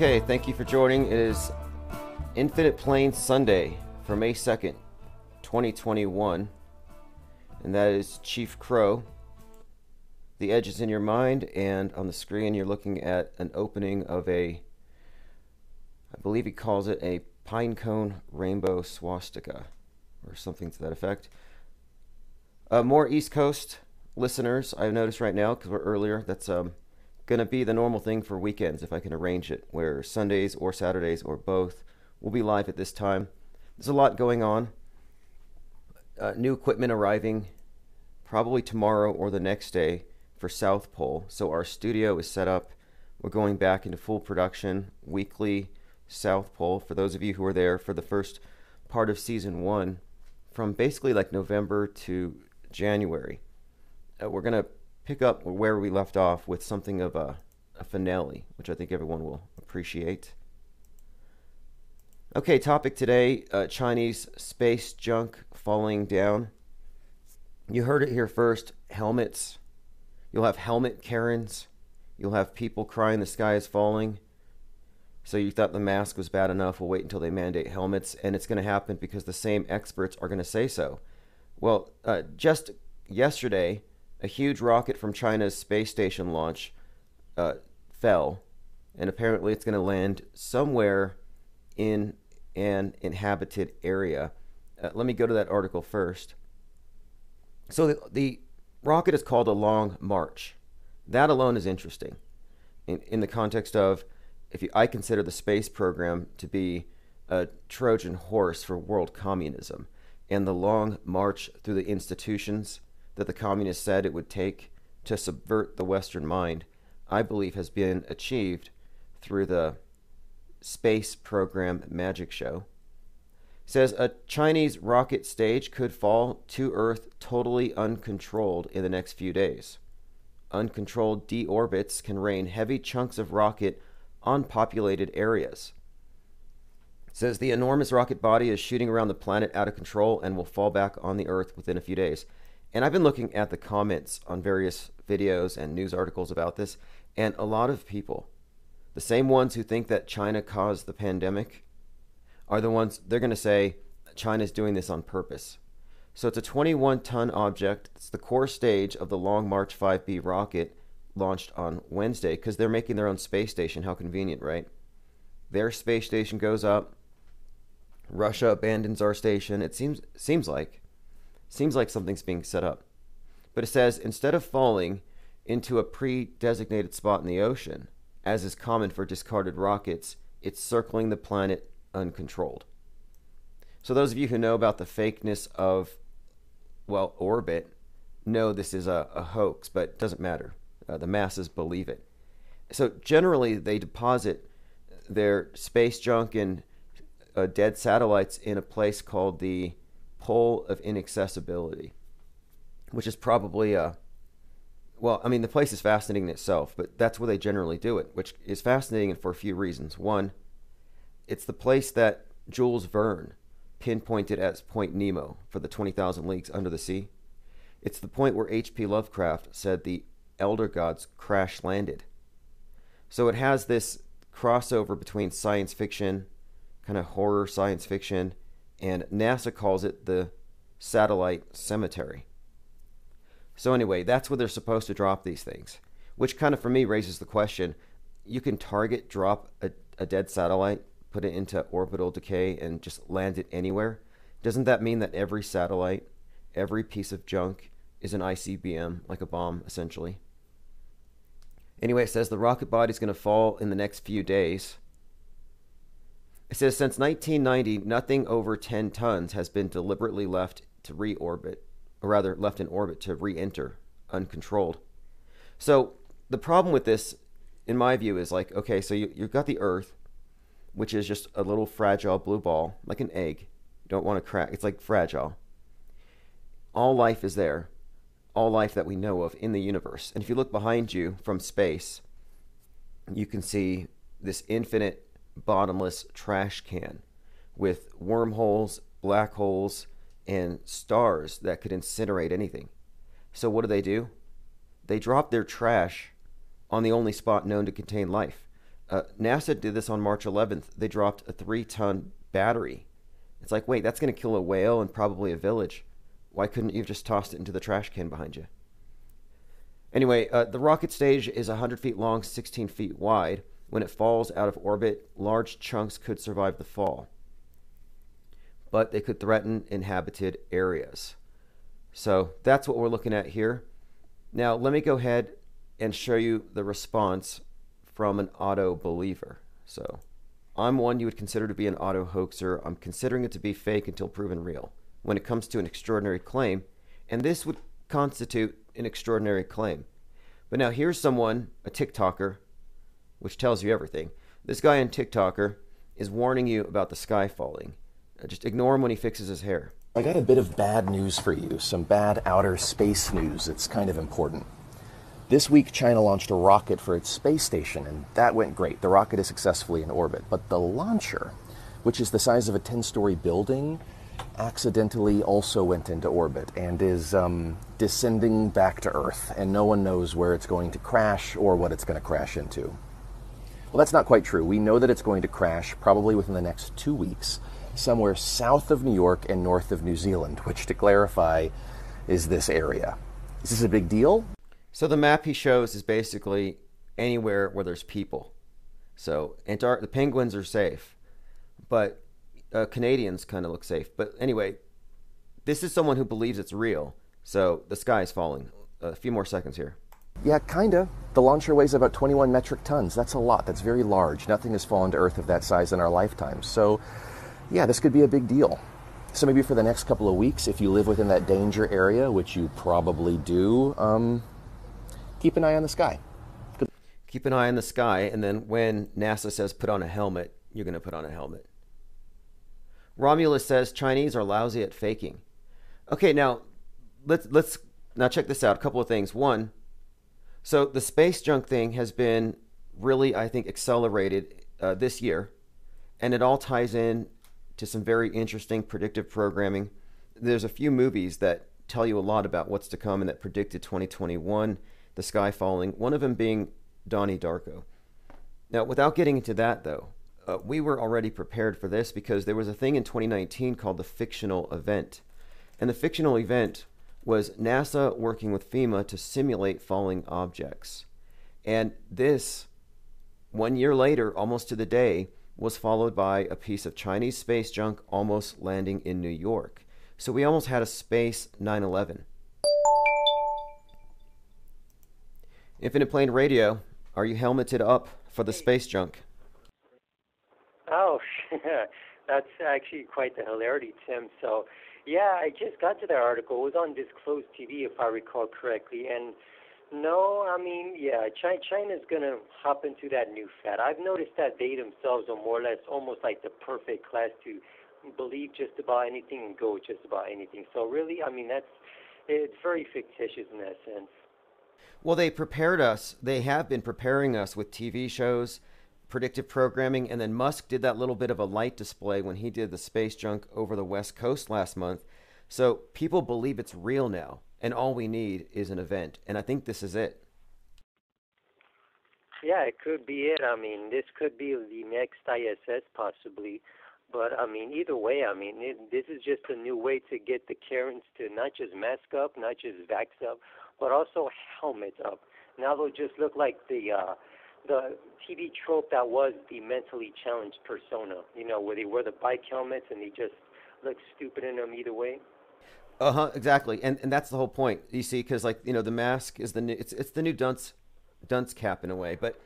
Okay, thank you for joining. It is Infinite Plane Sunday for May 2nd, 2021. And that is Chief Crow. The edge is in your mind, and on the screen you're looking at an opening of a, I believe he calls it a pinecone rainbow swastika, or something to that effect. More East Coast listeners, I've noticed right now, because we're earlier, that's going to be the normal thing for weekends, if I can arrange it, where Sundays or Saturdays or both will be live at this time. There's a lot going on. New equipment arriving probably tomorrow or the next day for South Pole. So our studio is set up. We're going back into full production, weekly South Pole. For those of you who were there for the first part of season one, from basically like November to January, we're going to pick up where we left off with something of a finale, which I think everyone will appreciate. Okay, topic today, Chinese space junk falling down. You heard it here first, helmets. You'll have helmet Karens. You'll have people crying the sky is falling. So you thought the mask was bad enough, we'll wait until they mandate helmets, and it's going to happen because the same experts are going to say so. Well, just yesterday, a huge rocket from China's space station launch fell, and apparently it's going to land somewhere in an inhabited area. Let me go to that article first. So the rocket is called a Long March. That alone is interesting in the context of, I consider the space program to be a Trojan horse for world communism, and the long march through the institutions that the communists said it would take to subvert the Western mind, I believe has been achieved through the space program magic show. It says a Chinese rocket stage could fall to Earth totally uncontrolled in the next few days. Uncontrolled deorbits can rain heavy chunks of rocket on populated areas. It says the enormous rocket body is shooting around the planet out of control and will fall back on the Earth within a few days. And I've been looking at the comments on various videos and news articles about this, and a lot of people, the same ones who think that China caused the pandemic, are the ones, they're going to say China's doing this on purpose. So it's a 21-ton object. It's the core stage of the Long March 5B rocket launched on Wednesday, because they're making their own space station. How convenient, right? Their space station goes up. Russia abandons our station. It seems like something's being set up. But it says, instead of falling into a pre-designated spot in the ocean, as is common for discarded rockets, it's circling the planet uncontrolled. So those of you who know about the fakeness of, well, orbit, know this is a hoax, but it doesn't matter. The masses believe it. So generally, they deposit their space junk and dead satellites in a place called the Pole of Inaccessibility, which is probably the place is fascinating in itself, but that's where they generally do it, which is fascinating for a few reasons. One, it's the place that Jules Verne pinpointed as Point Nemo for the 20,000 Leagues Under the Sea. It's the point where H.P. Lovecraft said the Elder Gods crash landed. So it has this crossover between science fiction, kind of horror science fiction, and NASA calls it the satellite cemetery. So anyway, that's where they're supposed to drop these things, which kind of for me raises the question, you can target drop a dead satellite, put it into orbital decay, and just land it anywhere. Doesn't that mean that every satellite, every piece of junk is an ICBM, like a bomb, essentially? Anyway, it says the rocket body is going to fall in the next few days. It says since 1990, nothing over 10 tons has been deliberately left in orbit to re-enter uncontrolled. So the problem with this, in my view, is like, okay, so you've got the Earth, which is just a little fragile blue ball, like an egg. You don't want to crack. It's like fragile. All life is there. All life that we know of in the universe. And if you look behind you from space, you can see this infinite bottomless trash can with wormholes, black holes, and stars that could incinerate anything. So what do? They drop their trash on the only spot known to contain life. NASA did this on March 11th. They dropped a 3-ton battery. It's like, wait, that's going to kill a whale and probably a village. Why couldn't you have just tossed it into the trash can behind you? Anyway, the rocket stage is 100 feet long, 16 feet wide. When it falls out of orbit, large chunks could survive the fall, but they could threaten inhabited areas. So that's what we're looking at here. Now, let me go ahead and show you the response from an auto believer. So I'm one you would consider to be an auto hoaxer. I'm considering it to be fake until proven real when it comes to an extraordinary claim, and this would constitute an extraordinary claim. But now here's someone, a TikToker, which tells you everything. This guy on TikToker is warning you about the sky falling. Just ignore him when he fixes his hair. I got a bit of bad news for you, some bad outer space news that's kind of important. This week, China launched a rocket for its space station, and that went great. The rocket is successfully in orbit, but the launcher, which is the size of a 10-story building, accidentally also went into orbit and is descending back to Earth, and no one knows where it's going to crash or what it's going to crash into. Well, that's not quite true. We know that it's going to crash probably within the next 2 weeks, somewhere south of New York and north of New Zealand, which, to clarify, is this area. Is this a big deal? So the map he shows is basically anywhere where there's people. So the penguins are safe, but Canadians kind of look safe. But anyway, this is someone who believes it's real. So the sky is falling. A few more seconds here. Yeah, kind of. The launcher weighs about 21 metric tons. That's a lot. That's very large. Nothing has fallen to Earth of that size in our lifetime. So yeah, this could be a big deal. So maybe for the next couple of weeks, if you live within that danger area, which you probably do, keep an eye on the sky. Keep an eye on the sky, and then when NASA says put on a helmet, you're going to put on a helmet. Romulus says Chinese are lousy at faking. Okay, now let's now check this out. A couple of things. One, so the space junk thing has been really, I think, accelerated this year, and it all ties in to some very interesting predictive programming. There's a few movies that tell you a lot about what's to come and that predicted 2021. The sky falling, one of them being Donnie Darko. Now, without getting into that, though, we were already prepared for this because there was a thing in 2019 called the fictional event. And the fictional event was NASA working with FEMA to simulate falling objects. And this, 1 year later, almost to the day, was followed by a piece of Chinese space junk almost landing in New York. So we almost had a space 9/11. Infinite Plane Radio, are you helmeted up for the space junk? Oh, that's actually quite the hilarity, Tim. So, yeah, I just got to that article. It was on Disclosed TV, if I recall correctly. And, no, I mean, yeah, China's going to hop into that new fad. I've noticed that they themselves are more or less almost like the perfect class to believe just about anything and go just about anything. So, really, I mean, it's very fictitious in that sense. Well, they prepared us. They have been preparing us with TV shows, predictive programming, and then Musk did that little bit of a light display when he did the space junk over the West Coast last month. So people believe it's real now, and all we need is an event. And I think this is it. Yeah, it could be it. I mean, this could be the next ISS possibly. But, I mean, either way, I mean, this is just a new way to get the Karens to not just mask up, not just vax up, but also helmets up. Now they'll just look like the TV trope that was the mentally challenged persona, you know, where they wear the bike helmets and they just look stupid in them either way. Uh-huh, exactly. And that's the whole point, you see, because, like, you know, the mask is the new, it's the new dunce cap in a way, but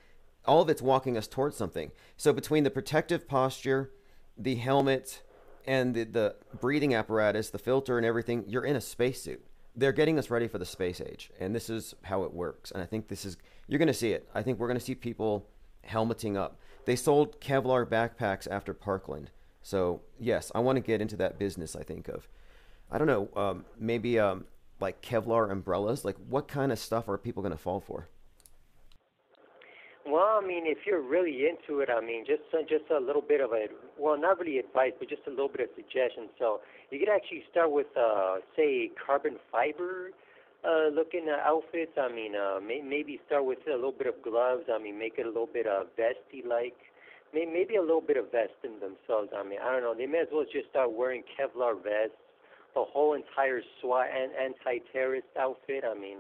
all of it's walking us towards something. So between the protective posture, the helmet, and the breathing apparatus, the filter and everything, you're in a spacesuit. They're getting us ready for the space age, and this is how it works. And I think this is, you're going to see it. I think we're going to see people helmeting up. They sold Kevlar backpacks after Parkland. So yes, I want to get into that business. I think of, I don't know, maybe like Kevlar umbrellas. Like, what kind of stuff are people going to fall for? Well, I mean, if you're really into it, I mean, just a little bit of a, well, not really advice, but just a little bit of suggestion. So you could actually start with, say, carbon fiber Looking at outfits, I mean, maybe start with a little bit of gloves. I mean, make it a little bit vesty-like. Maybe a little bit of vest in themselves. I mean, I don't know. They may as well just start wearing Kevlar vests, the whole entire SWAT and anti-terrorist outfit. I mean,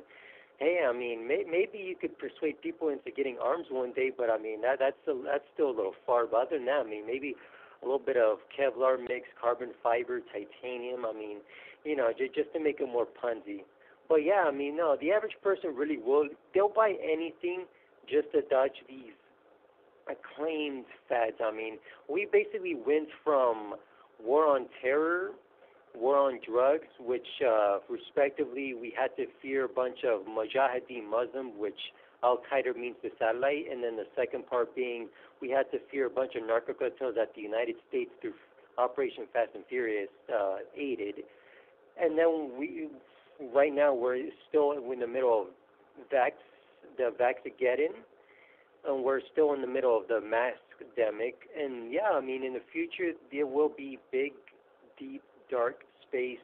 hey, I mean, maybe you could persuade people into getting arms one day, but I mean, that's still a little far. But other than that, I mean, maybe a little bit of Kevlar mix, carbon fiber, titanium. I mean, you know, just to make it more punzy. But yeah, I mean, no, the average person really will. They'll buy anything just to dodge these acclaimed fads. I mean, we basically went from war on terror, war on drugs, which respectively we had to fear a bunch of Mujahideen Muslim, which Al-Qaeda means the satellite, and then the second part being we had to fear a bunch of narco cartels that the United States through Operation Fast and Furious aided. And then right now we're still in the middle of Vaxageddon, and we're still in the middle of the mask-demic. And yeah, I mean, in the future, there will be big, deep, dark space.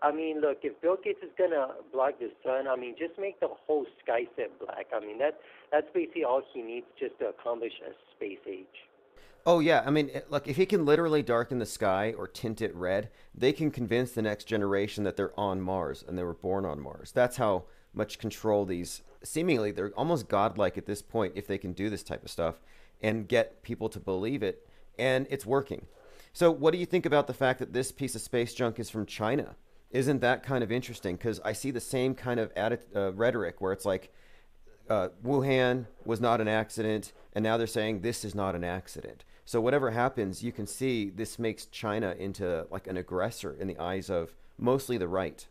I mean, look, if Bill Gates is going to block the sun, I mean, just make the whole sky set black. I mean, that's basically all he needs just to accomplish a space age. Oh, yeah. I mean, look, if he can literally darken the sky or tint it red, they can convince the next generation that they're on Mars and they were born on Mars. That's how much control these seemingly, they're almost godlike at this point if they can do this type of stuff and get people to believe it. And it's working. So what do you think about the fact that this piece of space junk is from China? Isn't that kind of interesting? Because I see the same kind of rhetoric where it's like, Wuhan was not an accident, and now they're saying this is not an accident. So whatever happens, you can see this makes China into like an aggressor in the eyes of mostly the right.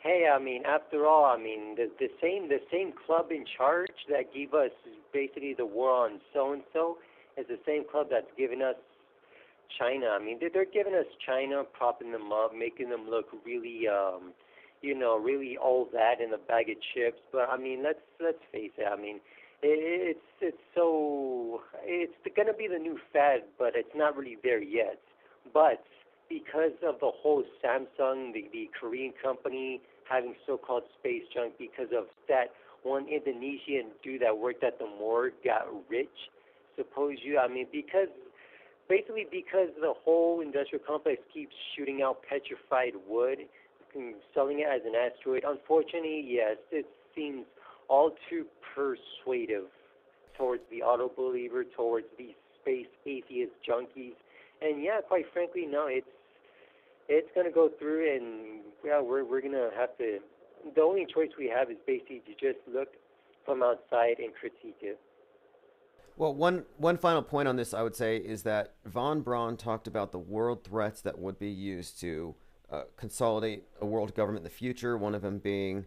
Hey, I mean, after all, I mean, the same club in charge that gave us basically the war on so-and-so is the same club that's given us China. I mean, they're giving us China, propping them up, making them look really, really all that in a bag of chips. But I mean, let's face it. I mean, it's gonna be the new fad, but it's not really there yet. But because of the whole Samsung, the Korean company having so-called space junk, because of that one Indonesian dude that worked at the morgue got rich. Because the whole industrial complex keeps shooting out petrified wood, selling it as an asteroid. Unfortunately, yes, it seems all too persuasive towards the auto-believer, towards these space atheist junkies. And yeah, quite frankly, no, it's gonna go through, and yeah, we're gonna have to. The only choice we have is basically to just look from outside and critique it. Well, one final point on this, I would say, is that von Braun talked about the world threats that would be used to consolidate a world government in the future, one of them being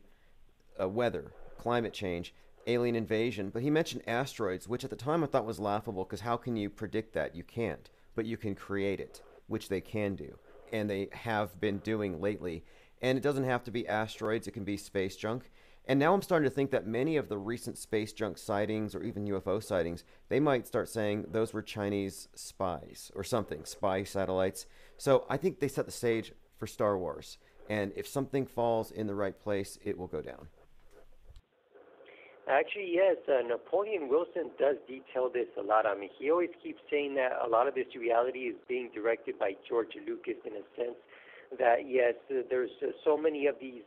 weather, climate change, alien invasion. But he mentioned asteroids, which at the time I thought was laughable because how can you predict that? You can't, but you can create it, which they can do, and they have been doing lately. And it doesn't have to be asteroids. It can be space junk. And now I'm starting to think that many of the recent space junk sightings or even UFO sightings, they might start saying those were Chinese spies or something, spy satellites. So I think they set the stage for Star Wars. And if something falls in the right place, it will go down. Actually, yes, Napoleon Wilson does detail this a lot. I mean, he always keeps saying that a lot of this reality is being directed by George Lucas in a sense that, yes, there's so many of these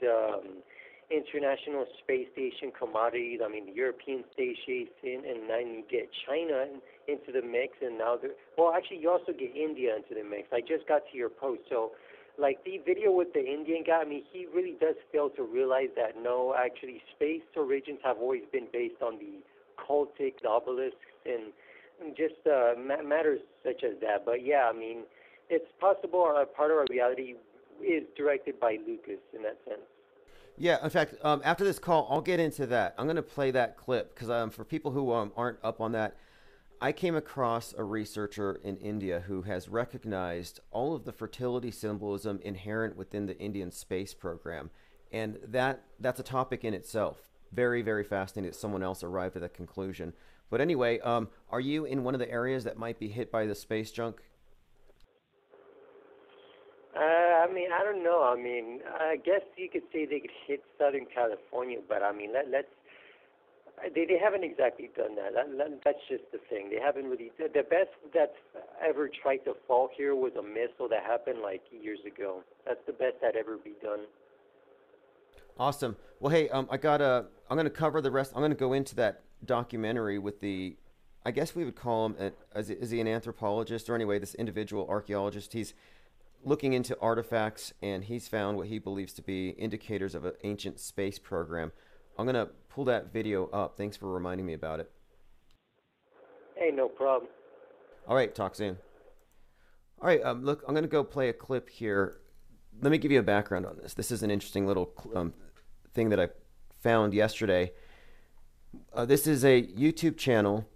International Space Station commodities. I mean, the European Space Station, and then you get China into the mix, and now you also get India into the mix. I just got to your post, so like the video with the Indian guy, I mean, he really does fail to realize that no, actually, space origins have always been based on the cultic, the obelisks, and just matters such as that. But yeah, I mean, it's possible a part of our reality is directed by Lucas in that sense. Yeah, in fact, after this call, I'll get into that. I'm going to play that clip because for people who aren't up on that, I came across a researcher in India who has recognized all of the fertility symbolism inherent within the Indian space program. And that's a topic in itself. Very, very fascinating that someone else arrived at that conclusion. But anyway, are you in one of the areas that might be hit by the space junk? I don't know. I mean, I guess you could say they could hit Southern California, but I mean, they haven't exactly done that. That's just the thing. They haven't really. The best that's ever tried to fall here was a missile that happened like years ago. That's the best that ever be done. Awesome. Well, hey, I'm gonna cover the rest. I'm gonna go into that documentary with the, I guess we would call him, is he an anthropologist, or anyway, this individual archaeologist. He's looking into artifacts, and he's found what he believes to be indicators of an ancient space program. I'm gonna pull that video up. Thanks for reminding me about it. Hey, no problem. All right, talk soon. All right, look, I'm gonna go play a clip here. Let me give you a background on this. This is an interesting little thing that I found yesterday. This is a YouTube channel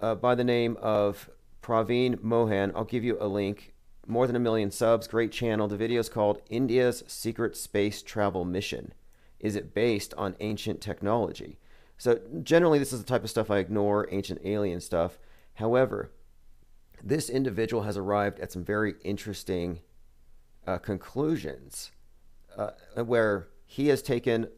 by the name of Praveen Mohan. I'll give you a link. More than 1 million subs. Great channel. The video is called India's Secret Space Travel Mission. Is it based on ancient technology? So generally, this is the type of stuff I ignore, ancient alien stuff. However, this individual has arrived at some very interesting conclusions where he has taken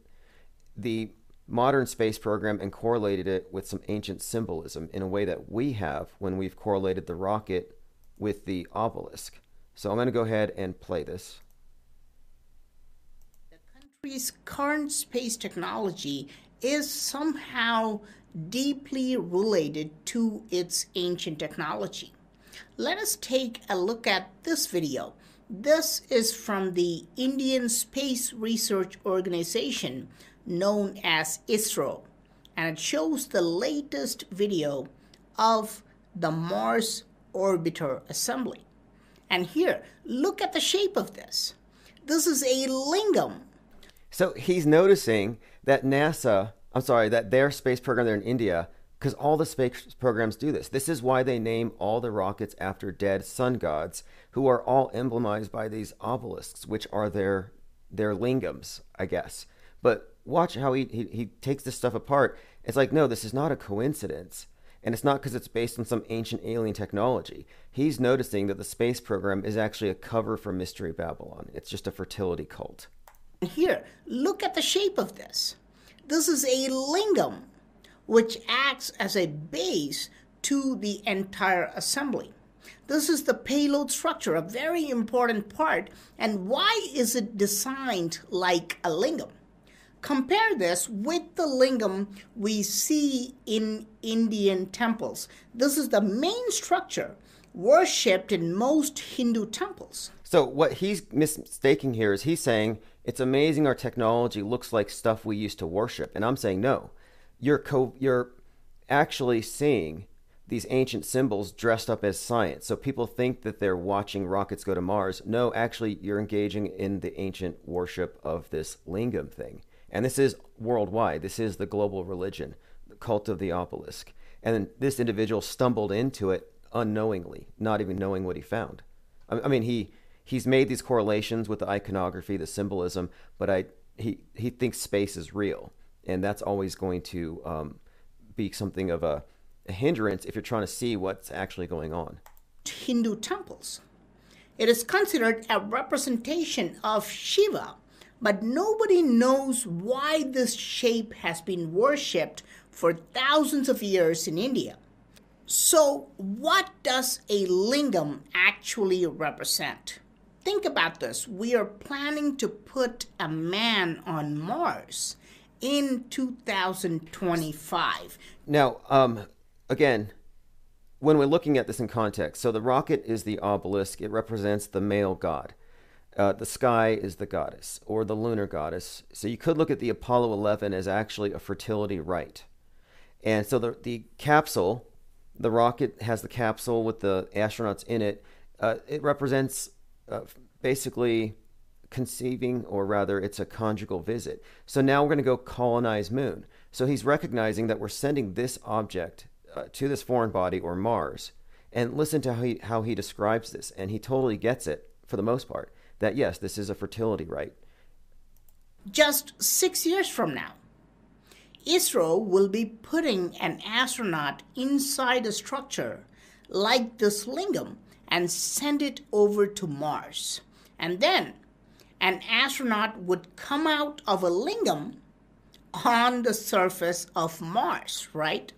the modern space program and correlated it with some ancient symbolism in a way that we have when we've correlated the rocket with the obelisk. So I'm going to go ahead and play this. The country's current space technology is somehow deeply related to its ancient technology. Let us take a look at this video. This is from the Indian Space Research Organization, known as ISRO, and it shows the latest video of the Mars Orbiter Assembly. And here, look at the shape of this. This is a lingam. So he's noticing that that their space program there in India, because all the space programs do this. This is why they name all the rockets after dead sun gods, who are all emblemized by these obelisks, which are their lingams, I guess. But watch how he takes this stuff apart. It's like, no, this is not a coincidence. And it's not because it's based on some ancient alien technology. He's noticing that the space program is actually a cover for Mystery Babylon. It's just a fertility cult. Here, look at the shape of this. This is a lingam, which acts as a base to the entire assembly. This is the payload structure, a very important part. And why is it designed like a lingam? Compare this with the lingam we see in Indian temples. This is the main structure worshipped in most Hindu temples. So what he's mistaking here is he's saying, it's amazing our technology looks like stuff we used to worship. And I'm saying, no, you're actually seeing these ancient symbols dressed up as science. So people think that they're watching rockets go to Mars. No, actually, you're engaging in the ancient worship of this lingam thing. And this is worldwide. This is the global religion, the cult of the obelisk. And this individual stumbled into it unknowingly, not even knowing what he found. I mean, he's made these correlations with the iconography, the symbolism, but he thinks space is real. And that's always going to be something of a hindrance if you're trying to see what's actually going on. Hindu temples. It is considered a representation of Shiva, but nobody knows why this shape has been worshipped for thousands of years in India. So what does a lingam actually represent? Think about this. We are planning to put a man on Mars in 2025. Now, again, when we're looking at this in context, so the rocket is the obelisk. It represents the male god. The sky is the goddess, or the lunar goddess. So you could look at the Apollo 11 as actually a fertility rite. And so the capsule, the rocket has the capsule with the astronauts in it. It represents basically conceiving, or rather it's a conjugal visit. So now we're going to go colonize moon. So he's recognizing that we're sending this object to this foreign body, or Mars. And listen to how he describes this. And he totally gets it, for the most part, that yes, this is a fertility rite. Just 6 years from now, ISRO will be putting an astronaut inside a structure like this lingam and send it over to Mars. And then an astronaut would come out of a lingam on the surface of Mars, right?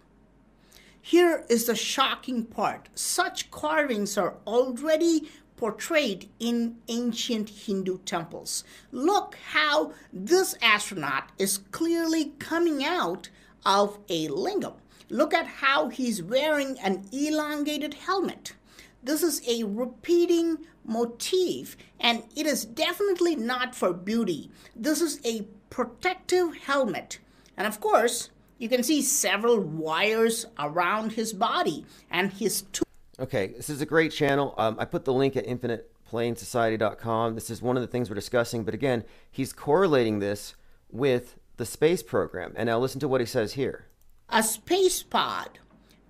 Here is the shocking part. Such carvings are already portrayed in ancient Hindu temples. Look how this astronaut is clearly coming out of a lingam. Look at how he's wearing an elongated helmet. This is a repeating motif, and it is definitely not for beauty. This is a protective helmet. And of course, you can see several wires around his body and his two. Okay, this is a great channel. I put the link at infiniteplanesociety.com. This is one of the things we're discussing. But again, he's correlating this with the space program. And now listen to what he says here. A space pod,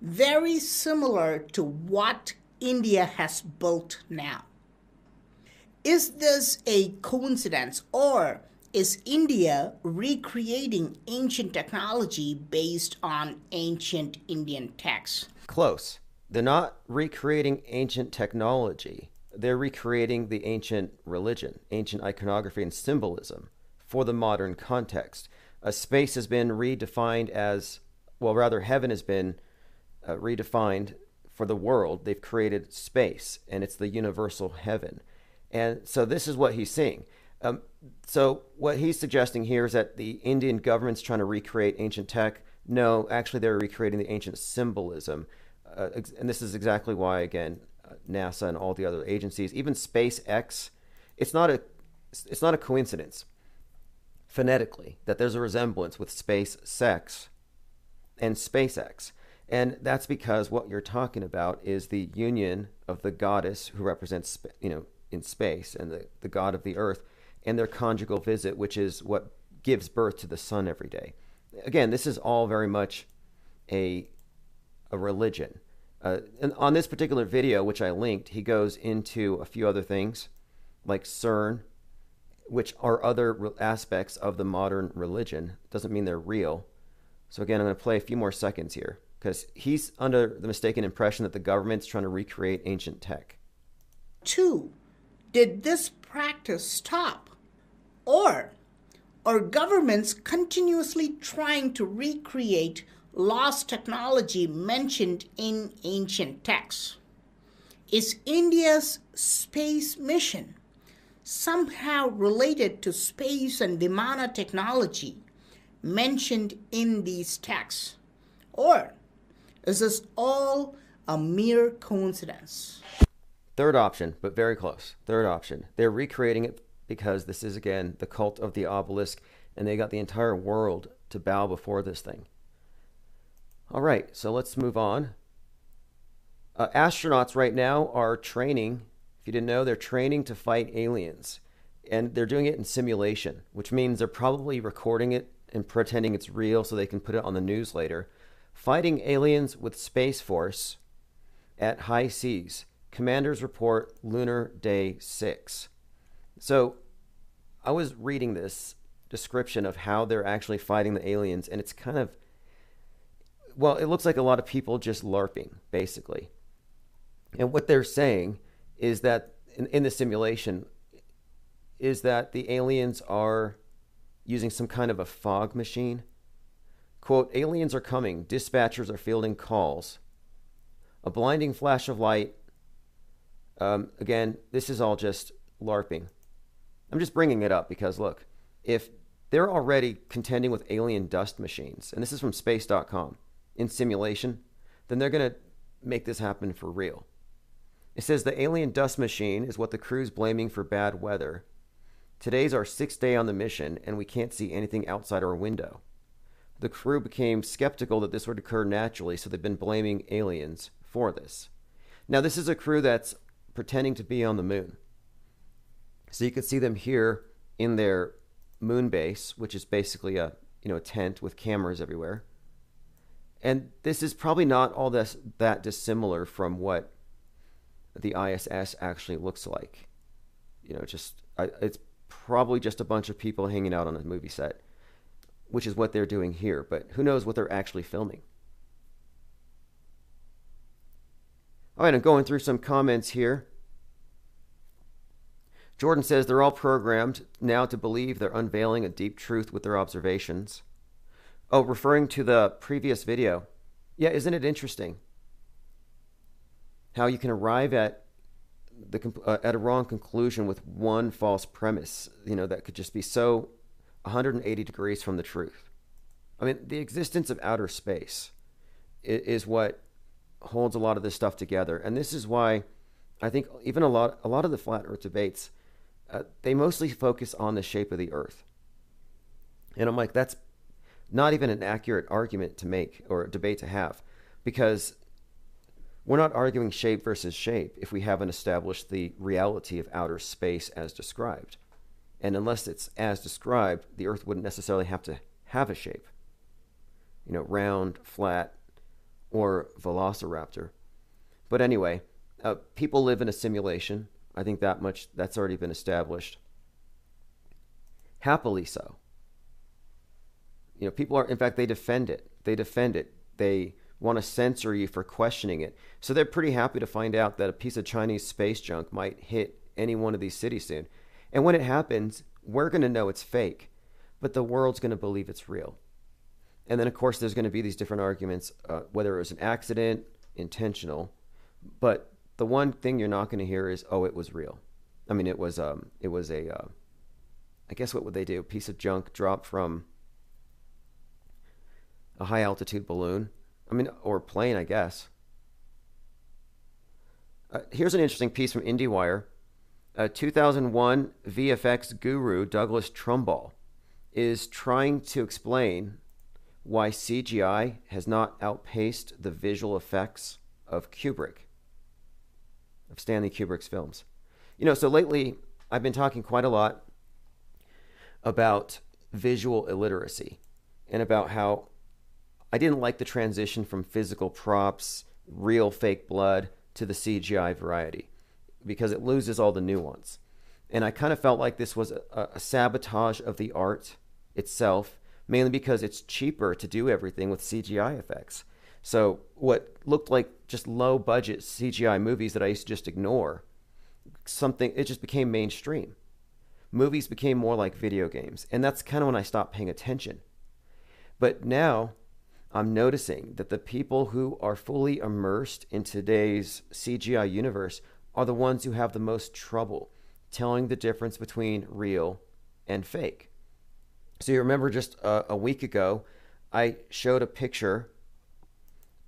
very similar to what India has built now. Is this a coincidence, or is India recreating ancient technology based on ancient Indian texts? Close. They're not recreating ancient technology. They're recreating the ancient religion, ancient iconography and symbolism for the modern context. Space has been redefined as, well, rather heaven has been redefined for the world. They've created space, and it's the universal heaven. And so this is what he's seeing. So what he's suggesting here is that the Indian government's trying to recreate ancient tech. No, actually, they're recreating the ancient symbolism. And this is exactly why, again, NASA and all the other agencies, even SpaceX, it's not a coincidence phonetically that there's a resemblance with space sex and SpaceX. And that's because what you're talking about is the union of the goddess who represents, in space, and the god of the earth, and their conjugal visit, which is what gives birth to the sun every day. Again, this is all very much a religion. And on this particular video, which I linked, he goes into a few other things like CERN, which are other aspects of the modern religion. Doesn't mean they're real. So again, I'm going to play a few more seconds here, because he's under the mistaken impression that the government's trying to recreate ancient tech. 2. Did this practice stop? Or are governments continuously trying to recreate lost technology mentioned in ancient texts? Is India's space mission somehow related to space and Vimana technology mentioned in these texts? Or is this all a mere coincidence? Third option, but very close. Third option. They're recreating it because this is, again, the cult of the obelisk, and they got the entire world to bow before this thing. All right, so let's move on. Astronauts right now are training. If you didn't know, they're training to fight aliens. And they're doing it in simulation, which means they're probably recording it and pretending it's real so they can put it on the news later. Fighting aliens with Space Force at high seas. Commander's Report, Lunar Day 6. So I was reading this description of how they're actually fighting the aliens, and it's kind of, well, it looks like a lot of people just LARPing, basically. And what they're saying is that in the simulation is that the aliens are using some kind of a fog machine. Quote, aliens are coming. Dispatchers are fielding calls. A blinding flash of light. Again, this is all just LARPing. I'm just bringing it up because, look, if they're already contending with alien dust machines, and this is from space.com, in simulation, then they're going to make this happen for real. It says the alien dust machine is what the crew's blaming for bad weather. Today's our 6th day on the mission, and we can't see anything outside our window. The crew became skeptical that this would occur naturally, so they've been blaming aliens for this. Now, this is a crew that's pretending to be on the moon. So you can see them here in their moon base, which is basically a a tent with cameras everywhere. And this is probably not all that dissimilar from what the ISS actually looks like. It's probably just a bunch of people hanging out on a movie set, which is what they're doing here. But who knows what they're actually filming? All right, I'm going through some comments here. Jordan says they're all programmed now to believe they're unveiling a deep truth with their observations. Oh, referring to the previous video. Yeah, isn't it interesting how you can arrive at a wrong conclusion with one false premise, you know, that could just be so 180 degrees from the truth. I mean, the existence of outer space is what holds a lot of this stuff together. And this is why I think even a lot of the flat earth debates, they mostly focus on the shape of the earth. And I'm like, that's not even an accurate argument to make or a debate to have, because we're not arguing shape versus shape if we haven't established the reality of outer space as described. And unless it's as described, the earth wouldn't necessarily have to have a shape, you know, round, flat, or velociraptor. But anyway, people live in a simulation. I think that much, that's already been established. Happily so. You know, people are, in fact, they defend it. They want to censor you for questioning it. So they're pretty happy to find out that a piece of Chinese space junk might hit any one of these cities soon. And when it happens, we're going to know it's fake, but the world's going to believe it's real. And then, of course, there's going to be these different arguments, whether it was an accident, intentional. But the one thing you're not going to hear is, oh, it was real. I mean, it was a I guess what would they do? A piece of junk dropped from a high altitude balloon. I mean, or plane, I guess. Here's an interesting piece from IndieWire. 2001 VFX guru Douglas Trumbull is trying to explain why CGI has not outpaced the visual effects of Kubrick, of Stanley Kubrick's films. You know, so lately I've been talking quite a lot about visual illiteracy and about how I didn't like the transition from physical props, real fake blood, to the CGI variety, because it loses all the nuance. And I kind of felt like this was a sabotage of the art itself, mainly because it's cheaper to do everything with CGI effects. So what looked like just low budget CGI movies that I used to just ignore, it just became mainstream. Movies became more like video games. And that's kind of when I stopped paying attention. But now I'm noticing that the people who are fully immersed in today's CGI universe are the ones who have the most trouble telling the difference between real and fake. So you remember just a week ago, I showed a picture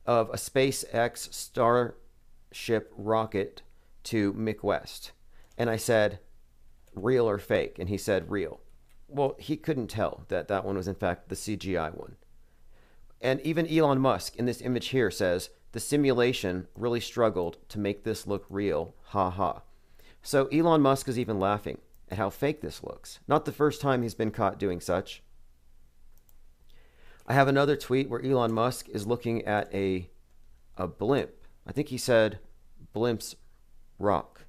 of a SpaceX Starship rocket to Mick West. And I said, real or fake? And he said, real. Well, he couldn't tell that that one was in fact the CGI one. And even Elon Musk in this image here says, the simulation really struggled to make this look real, ha ha. So Elon Musk is even laughing at how fake this looks. Not the first time he's been caught doing such. I have another tweet where Elon Musk is looking at a blimp. I think he said, "Blimp's rock."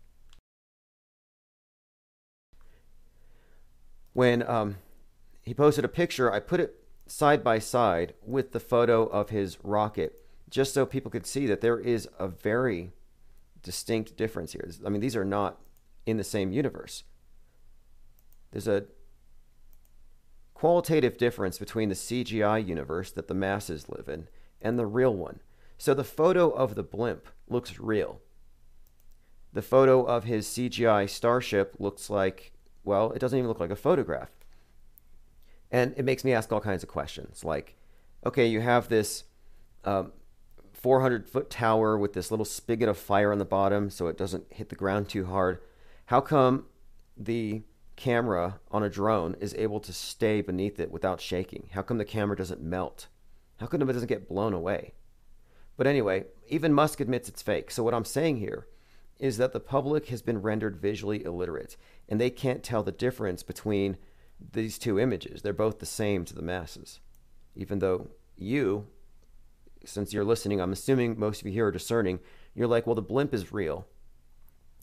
When he posted a picture, I put it side by side with the photo of his rocket, just so people could see that there is a very distinct difference here. I mean, these are not in the same universe. There's a qualitative difference between the CGI universe that the masses live in and the real one. So the photo of the blimp looks real. The photo of his CGI Starship looks like, well, it doesn't even look like a photograph. And it makes me ask all kinds of questions like, okay, you have this 400-foot tower with this little spigot of fire on the bottom so it doesn't hit the ground too hard. How come the camera on a drone is able to stay beneath it without shaking? How come the camera doesn't melt? How come it doesn't get blown away? But anyway, even Musk admits it's fake. So what I'm saying here is that the public has been rendered visually illiterate and they can't tell the difference between these two images. They're both the same to the masses, even though you, since you're listening, I'm assuming most of you here are discerning, you're like, well, the blimp is real,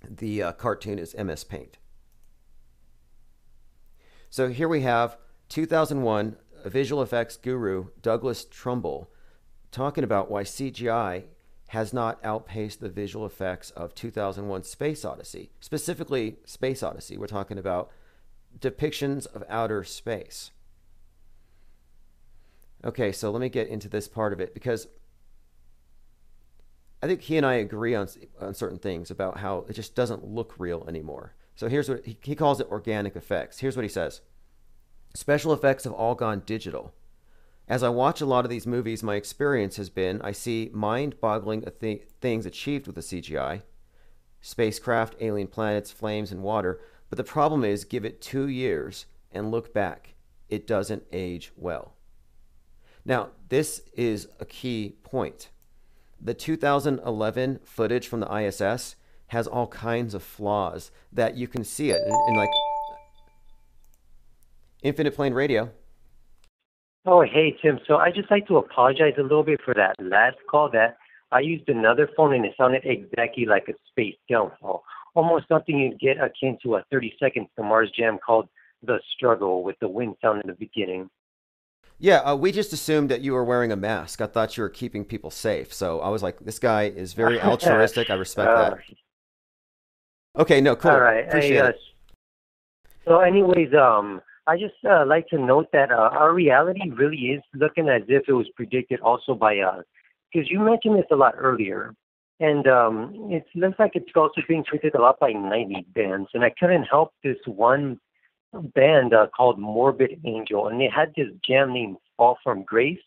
the cartoon is MS Paint. So here we have 2001 visual effects guru Douglas Trumbull talking about why CGI has not outpaced the visual effects of 2001 Space Odyssey, specifically Space Odyssey. We're talking about depictions of outer space. Okay, so let me get into this part of it, because I think he and I agree on certain things about how it just doesn't look real anymore. So here's what he calls it: organic effects. Here's what he says. Special effects have all gone digital. As I watch a lot of these movies, my experience has been I see mind-boggling things achieved with the CGI. Spacecraft, alien planets, flames, and water. But the problem is, give it 2 years and look back. It doesn't age well. Now, this is a key point. The 2011 footage from the ISS has all kinds of flaws that you can see it in like Infinite Plane Radio. Oh, hey, Tim. So I just like to apologize a little bit for that last call that I used another phone and it sounded exactly like a space downfall. Almost something you'd get akin to a 30 Seconds to Mars jam called The Struggle with the wind sound in the beginning. Yeah, we just assumed that you were wearing a mask. I thought you were keeping people safe. So I was like, this guy is very altruistic. I respect that. Okay, no, cool. All right. Appreciate it. So anyways, I just like to note that our reality really is looking as if it was predicted also by us. Because you mentioned this a lot earlier. And it looks like it's also being treated a lot by 90 bands. And I couldn't help this one band called Morbid Angel, and they had this jam named Fall From Grace.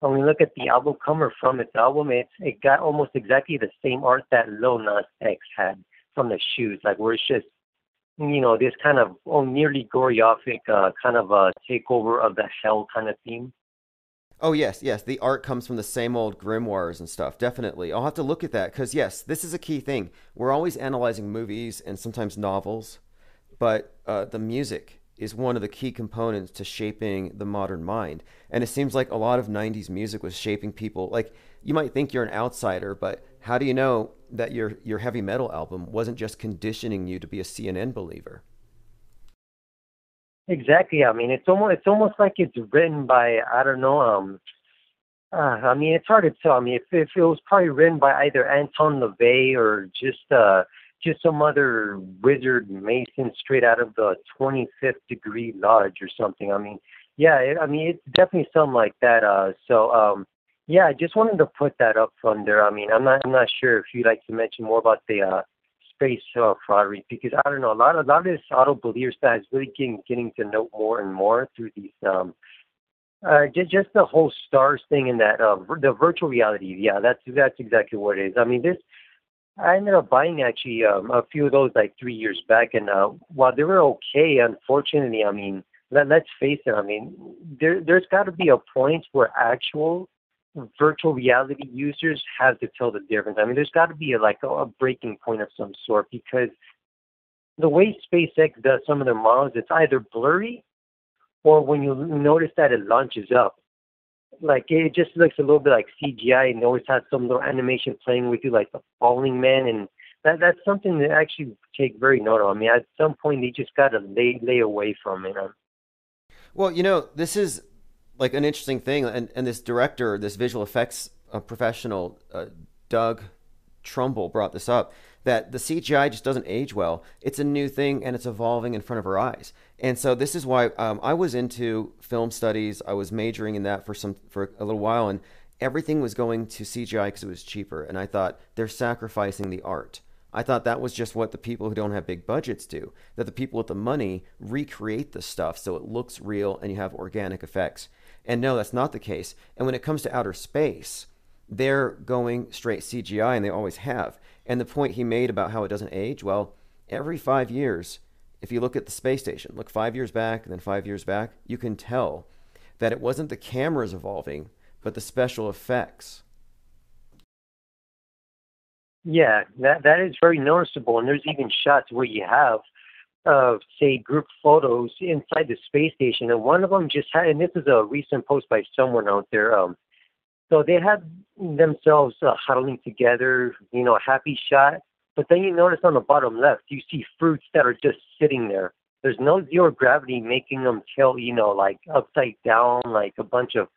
When we look at the album cover from its album, it got almost exactly the same art that Lil Nas X had from The Shoes, like where it's just, you know, this kind of nearly goryopic kind of a takeover of the hell kind of theme. Oh, yes, yes. The art comes from the same old grimoires and stuff. Definitely. I'll have to look at that because, yes, this is a key thing. We're always analyzing movies and sometimes novels. But the music is one of the key components to shaping the modern mind. And it seems like a lot of 90s music was shaping people. Like, you might think you're an outsider, but how do you know that your heavy metal album wasn't just conditioning you to be a CNN believer? Exactly. I mean, it's almost like it's written by, I don't know, I mean, it's hard to tell. I mean, if it was probably written by either Anton LaVey or just some other wizard mason straight out of the 25th degree lodge or something. I mean, yeah, it's definitely something like that. Yeah, I just wanted to put that up from there. I mean, I'm not sure if you'd like to mention more about the space fraudery, because I don't know, a lot of this auto-believer stuff is really getting to know more and more through these just the whole stars thing and that the virtual reality. Yeah, that's exactly what it is. I mean, I ended up buying actually a few of those like 3 years back, and while they were okay, unfortunately, I mean, let's face it, I mean, there's got to be a point where actual virtual reality users have to tell the difference. I mean, there's got to be a breaking point of some sort, because the way SpaceX does some of their models, it's either blurry or when you notice that it launches up, like it just looks a little bit like CGI, and always has some little animation playing with you, like the falling man, and that's something that actually take very note of. I mean, at some point they just gotta lay away from it. Well, you know, this is like an interesting thing, and this director, this visual effects professional, Doug Trumbull, brought this up, that the CGI just doesn't age well. It's a new thing and it's evolving in front of our eyes. And so this is why I was into film studies. I was majoring in that for a little while, and everything was going to CGI because it was cheaper. And I thought, they're sacrificing the art. I thought that was just what the people who don't have big budgets do, that the people with the money recreate the stuff so it looks real and you have organic effects. And no, that's not the case. And when it comes to outer space, they're going straight CGI, and they always have. And the point he made about how it doesn't age, well, every 5 years, if you look at the space station, look 5 years back and then 5 years back, you can tell that it wasn't the cameras evolving, but the special effects. Yeah, that is very noticeable. And there's even shots where you have, say, group photos inside the space station. And one of them just had, and this is a recent post by someone out there, so they had themselves huddling together, you know, a happy shot. But then you notice on the bottom left, you see fruits that are just sitting there. There's no zero gravity making them tilt, you know, like upside down, like a bunch of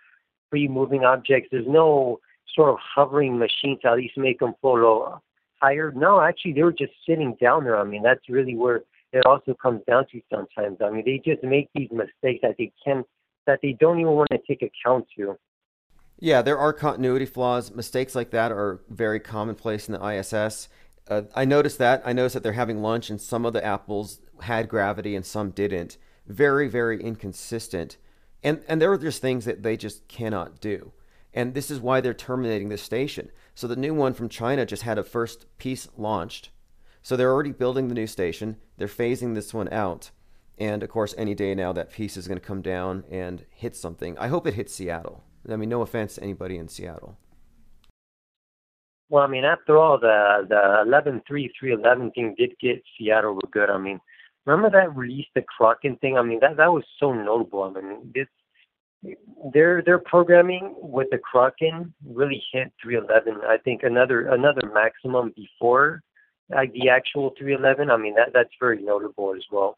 free moving objects. There's no sort of hovering machines, at least make them float higher. No, actually, they were just sitting down there. I mean, that's really where it also comes down to sometimes. I mean, they just make these mistakes that they don't even want to take account to. Yeah, there are continuity flaws. Mistakes like that are very commonplace in the ISS. I noticed that. I noticed that they're having lunch and some of the apples had gravity and some didn't. Very, very inconsistent. And there are just things that they just cannot do. And this is why they're terminating this station. So the new one from China just had a first piece launched. So they're already building the new station. They're phasing this one out. And of course, any day now that piece is going to come down and hit something. I hope it hits Seattle. I mean, no offense to anybody in Seattle. Well, I mean, after all, the 311 thing did get Seattle real good. I mean, remember that release, the Kraken thing? I mean, that was so notable. I mean, their programming with the Kraken really hit 311. I think another maximum before the actual 311. I mean, that's very notable as well.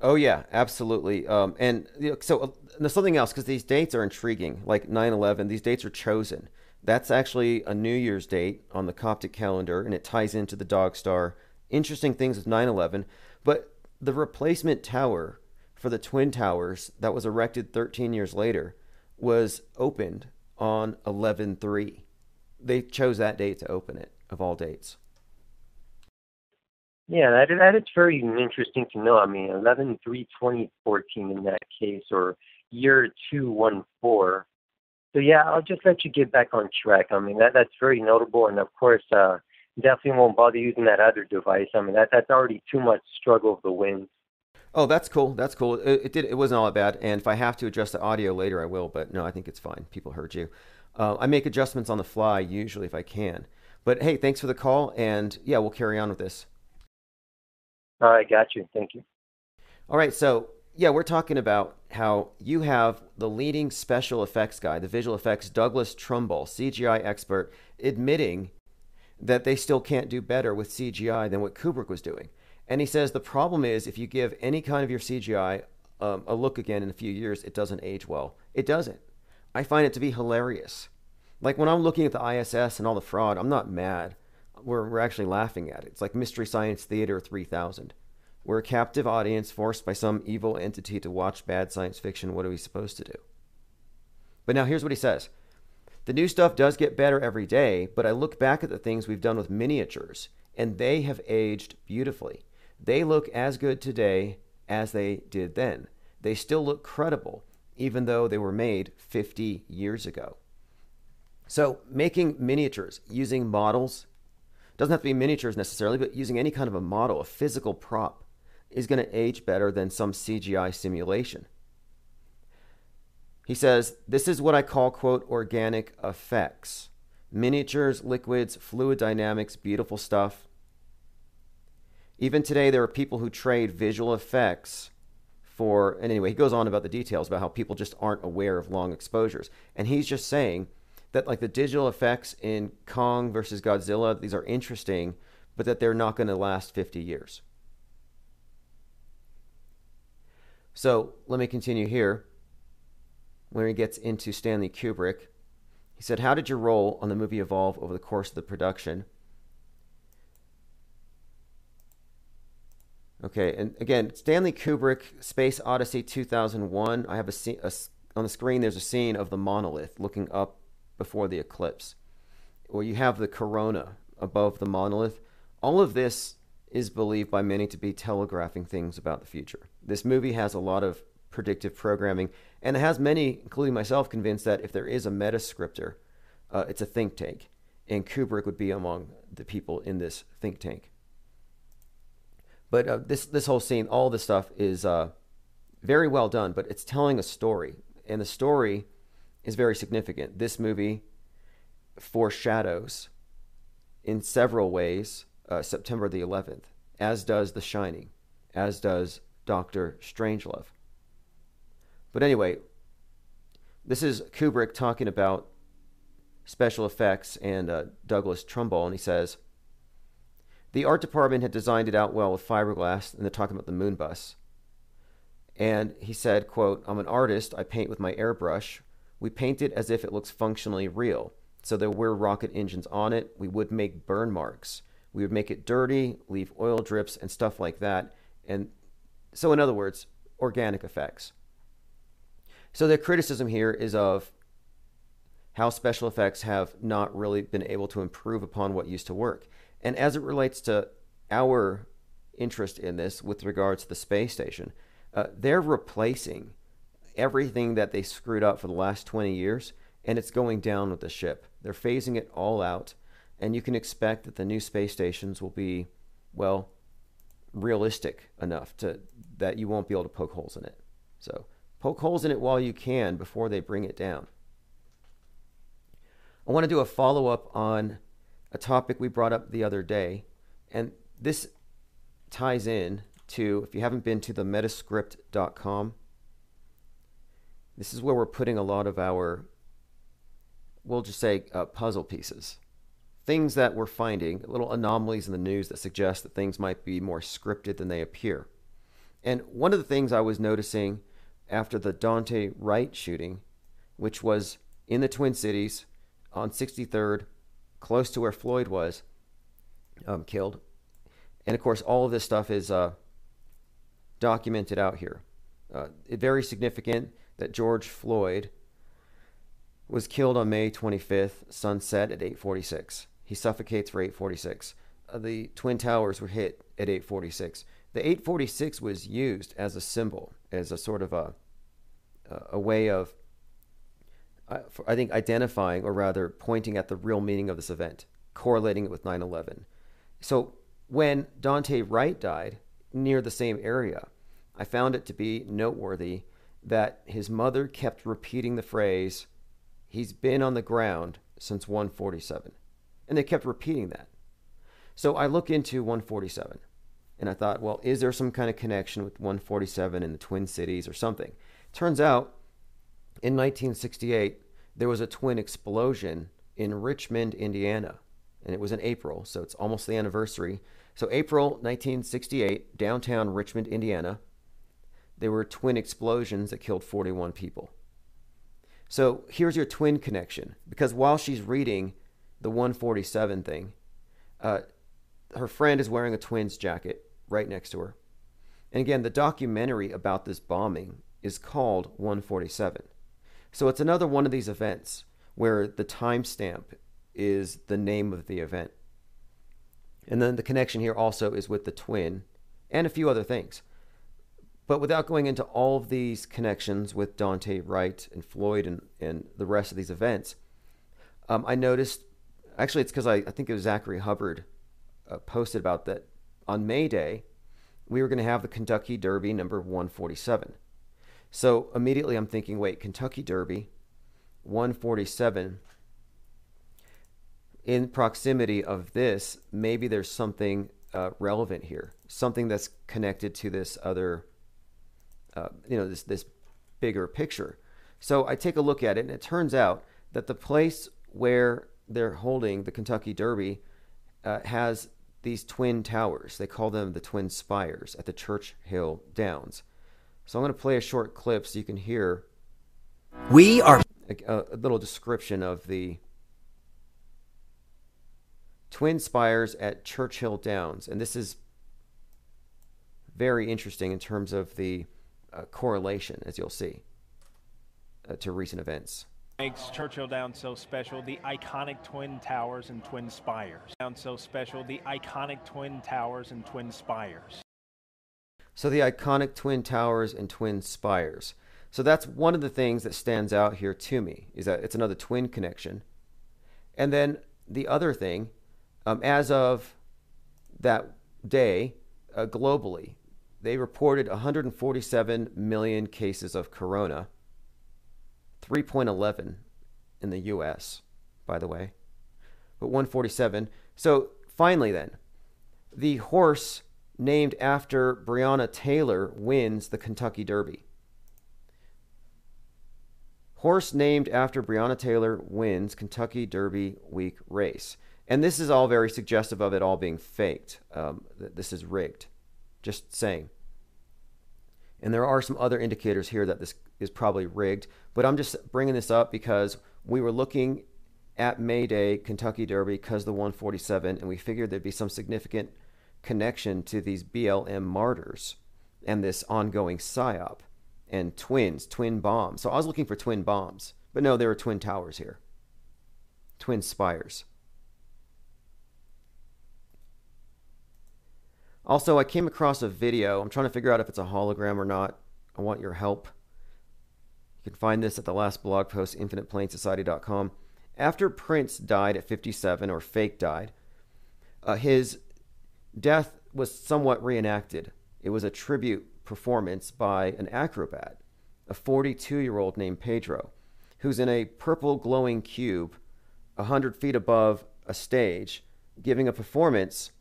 Oh, yeah, absolutely. And you know, so something else, because these dates are intriguing, like 9/11, these dates are chosen. That's actually a New Year's date on the Coptic calendar, and it ties into the Dog Star. Interesting things with 9/11. But the replacement tower for the Twin Towers that was erected 13 years later was opened on 11/3. They chose that date to open it, of all dates. Yeah, that is very interesting to know. I mean, 11/3/2014 in that case, or year 214. So yeah, I'll just let you get back on track. I mean, that's very notable, and of course, definitely won't bother using that other device. I mean, that's already too much struggle of the wind. Oh, that's cool. That's cool. It wasn't all that bad, and if I have to adjust the audio later, I will. But no, I think it's fine. People heard you. I make adjustments on the fly usually if I can. But hey, thanks for the call, and yeah, we'll carry on with this. All right, got you. Thank you. All right, so yeah, we're talking about how you have the leading special effects guy, the visual effects Douglas Trumbull, CGI expert, admitting that they still can't do better with CGI than what Kubrick was doing. And he says the problem is if you give any kind of your CGI a look again in a few years, it doesn't age well. It doesn't. I find it to be hilarious. Like when I'm looking at the ISS and all the fraud, I'm not mad. We're actually laughing at it. It's like Mystery Science Theater 3000. We're a captive audience forced by some evil entity to watch bad science fiction. What are we supposed to do? But now here's what he says. The new stuff does get better every day, but I look back at the things we've done with miniatures, and they have aged beautifully. They look as good today as they did then. They still look credible, even though they were made 50 years ago. So making miniatures using models, doesn't have to be miniatures necessarily, but using any kind of a model, a physical prop, is going to age better than some CGI simulation. He says, this is what I call, quote, organic effects. Miniatures, liquids, fluid dynamics, beautiful stuff. Even today, there are people who trade visual effects for, and anyway, he goes on about the details about how people just aren't aware of long exposures. And he's just saying that like the digital effects in Kong versus Godzilla, these are interesting, but that they're not going to last 50 years. So let me continue here. When he gets into Stanley Kubrick, he said, how did your role on the movie evolve over the course of the production? Okay, and again, Stanley Kubrick, Space Odyssey 2001. I have a on the screen, there's a scene of the monolith looking up before the eclipse, or you have the corona above the monolith. All of this is believed by many to be telegraphing things about the future. This movie has a lot of predictive programming, and it has many, including myself, convinced that if there is a metascriptor, it's a think tank, and Kubrick would be among the people in this think tank. But this whole scene, all this stuff is very well done, but it's telling a story, and the story is very significant. This movie foreshadows in several ways September the 11th, as does The Shining, as does Dr. Strangelove. But anyway, this is Kubrick talking about special effects and Douglas Trumbull, and he says, the art department had designed it out well with fiberglass, and they're talking about the moon bus. And he said, quote, I'm an artist, I paint with my airbrush. We paint it as if it looks functionally real. So there were rocket engines on it. We would make burn marks. We would make it dirty, leave oil drips and stuff like that. And so in other words, organic effects. So the criticism here is of how special effects have not really been able to improve upon what used to work. And as it relates to our interest in this with regards to the space station, they're replacing everything that they screwed up for the last 20 years, and it's going down with the ship. They're phasing it all out, and you can expect that the new space stations will be, well, realistic enough to that you won't be able to poke holes in it. So poke holes in it while you can before they bring it down. I want to do a follow-up on a topic we brought up the other day, and this ties in to, if you haven't been to the metascript.com, this is where we're putting a lot of our, we'll just say puzzle pieces, things that we're finding, little anomalies in the news that suggest that things might be more scripted than they appear. And one of the things I was noticing after the Dante Wright shooting, which was in the Twin Cities, on 63rd, close to where Floyd was killed. And of course, all of this stuff is documented out here. Very significant that George Floyd was killed on May 25th, sunset at 8:46. He suffocates for 8:46. The Twin Towers were hit at 8:46. The 8:46 was used as a symbol, as a sort of a way of, I think, identifying, or rather pointing at the real meaning of this event, correlating it with 9/11. So when Dante Wright died near the same area, I found it to be noteworthy that his mother kept repeating the phrase, "He's been on the ground since 147." And they kept repeating that. So I look into 147 and I thought, well, is there some kind of connection with 147 in the Twin Cities or something? Turns out, in 1968, there was a twin explosion in Richmond, Indiana, and it was in April, so it's almost the anniversary. So April 1968, downtown Richmond, Indiana, there were twin explosions that killed 41 people. So here's your twin connection, because while she's reading the 147 thing, her friend is wearing a twins jacket right next to her. And again, the documentary about this bombing is called 147. So it's another one of these events where the timestamp is the name of the event. And then the connection here also is with the twin and a few other things. But without going into all of these connections with Dante Wright and Floyd and the rest of these events, I noticed, actually it's because I think it was Zachary Hubbard posted about that on May Day, we were going to have the Kentucky Derby number 147. So immediately I'm thinking, wait, Kentucky Derby, 147. In proximity of this, maybe there's something relevant here, something that's connected to this other, this bigger picture. So I take a look at it, and it turns out that the place where they're holding the Kentucky Derby has these twin towers. They call them the twin spires at the Churchill Downs. So I'm going to play a short clip so you can hear a little description of the twin spires at Churchill Downs. And this is very interesting in terms of the correlation, as you'll see, to recent events. Makes Churchill Downs so special, the iconic twin towers and twin spires. So the iconic twin towers and twin spires. So that's one of the things that stands out here to me, is that it's another twin connection. And then the other thing, as of that day, globally, they reported 147 million cases of corona, 3.11 in the US, by the way, but 147. So finally then, the horse named after Breonna Taylor wins the Kentucky Derby. Horse named after Breonna Taylor wins Kentucky Derby week race. And this is all very suggestive of it all being faked. This is rigged, just saying. And there are some other indicators here that this is probably rigged, but I'm just bringing this up because we were looking at May Day, Kentucky Derby, because the 147, and we figured there'd be some significant connection to these BLM martyrs and this ongoing psyop and twin bombs. So I was looking for twin bombs, but no, there were twin towers here, twin spires. Also, I came across a video. I'm trying to figure out if it's a hologram or not. I want your help. You can find this at the last blog post, infiniteplanesociety.com. After Prince died at 57, or fake died, his death was somewhat reenacted. It was a tribute performance by an acrobat, a 42-year-old named Pedro, who's in a purple glowing cube 100 feet above a stage, giving a performance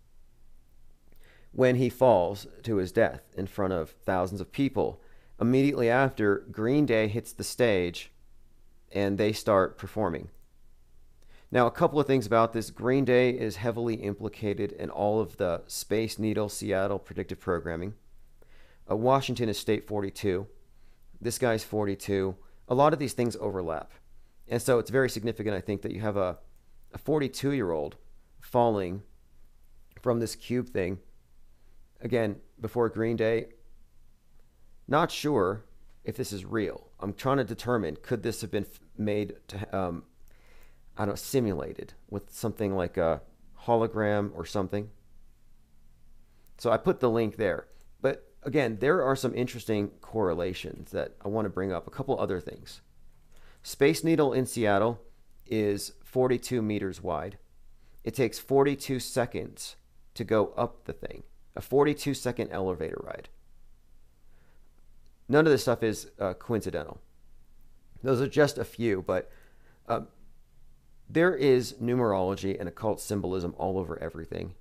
when he falls to his death in front of thousands of people. Immediately after, Green Day hits the stage and they start performing. Now, a couple of things about this. Green Day is heavily implicated in all of the Space Needle, Seattle predictive programming. Washington is state 42. This guy's 42. A lot of these things overlap. And so it's very significant, I think, that you have a 42-year-old falling from this cube thing. Again, before Green Day, not sure if this is real. I'm trying to determine, could this have been made to... I don't know, simulated with something like a hologram or something. So I put the link there. But again, there are some interesting correlations that I want to bring up. A couple other things. Space Needle in Seattle is 42 meters wide. It takes 42 seconds to go up the thing. A 42-second elevator ride. None of this stuff is coincidental. Those are just a few, but... there is numerology and occult symbolism all over everything,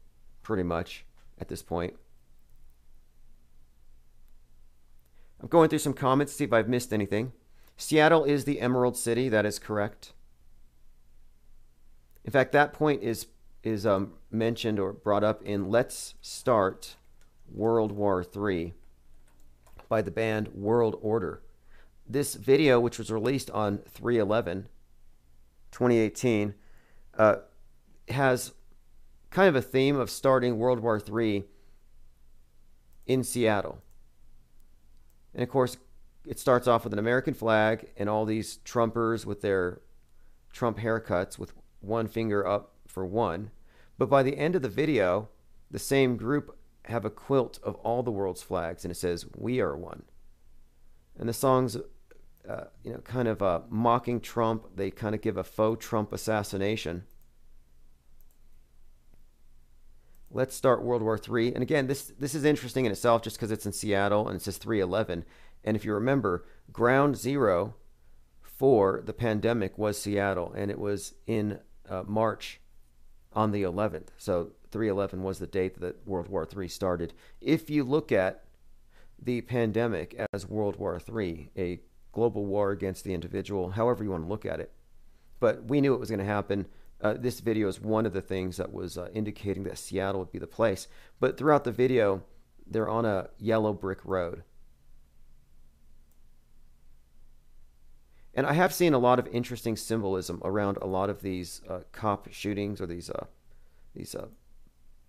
pretty much, at this point. I'm going through some comments to see if I've missed anything. Seattle is the Emerald City. That is correct. In fact, that point is mentioned or brought up in Let's Start World War III by the band World Order. This video, which was released on 311, 2018, has kind of a theme of starting World War III in Seattle. And of course, it starts off with an American flag and all these Trumpers with their Trump haircuts with one finger up for one. But by the end of the video, the same group have a quilt of all the world's flags, and it says, "We are one." And the song's kind of mocking Trump. They kind of give a faux Trump assassination. Let's Start World War III. And again, this is interesting in itself just because it's in Seattle and it says 311. And if you remember, ground zero for the pandemic was Seattle, and it was in March on the 11th. So 311 was the date that World War III started. If you look at the pandemic as World War III, a global war against the individual, however you want to look at it. But we knew it was going to happen. This video is one of the things that was indicating that Seattle would be the place. But throughout the video, they're on a yellow brick road. And I have seen a lot of interesting symbolism around a lot of these cop shootings or these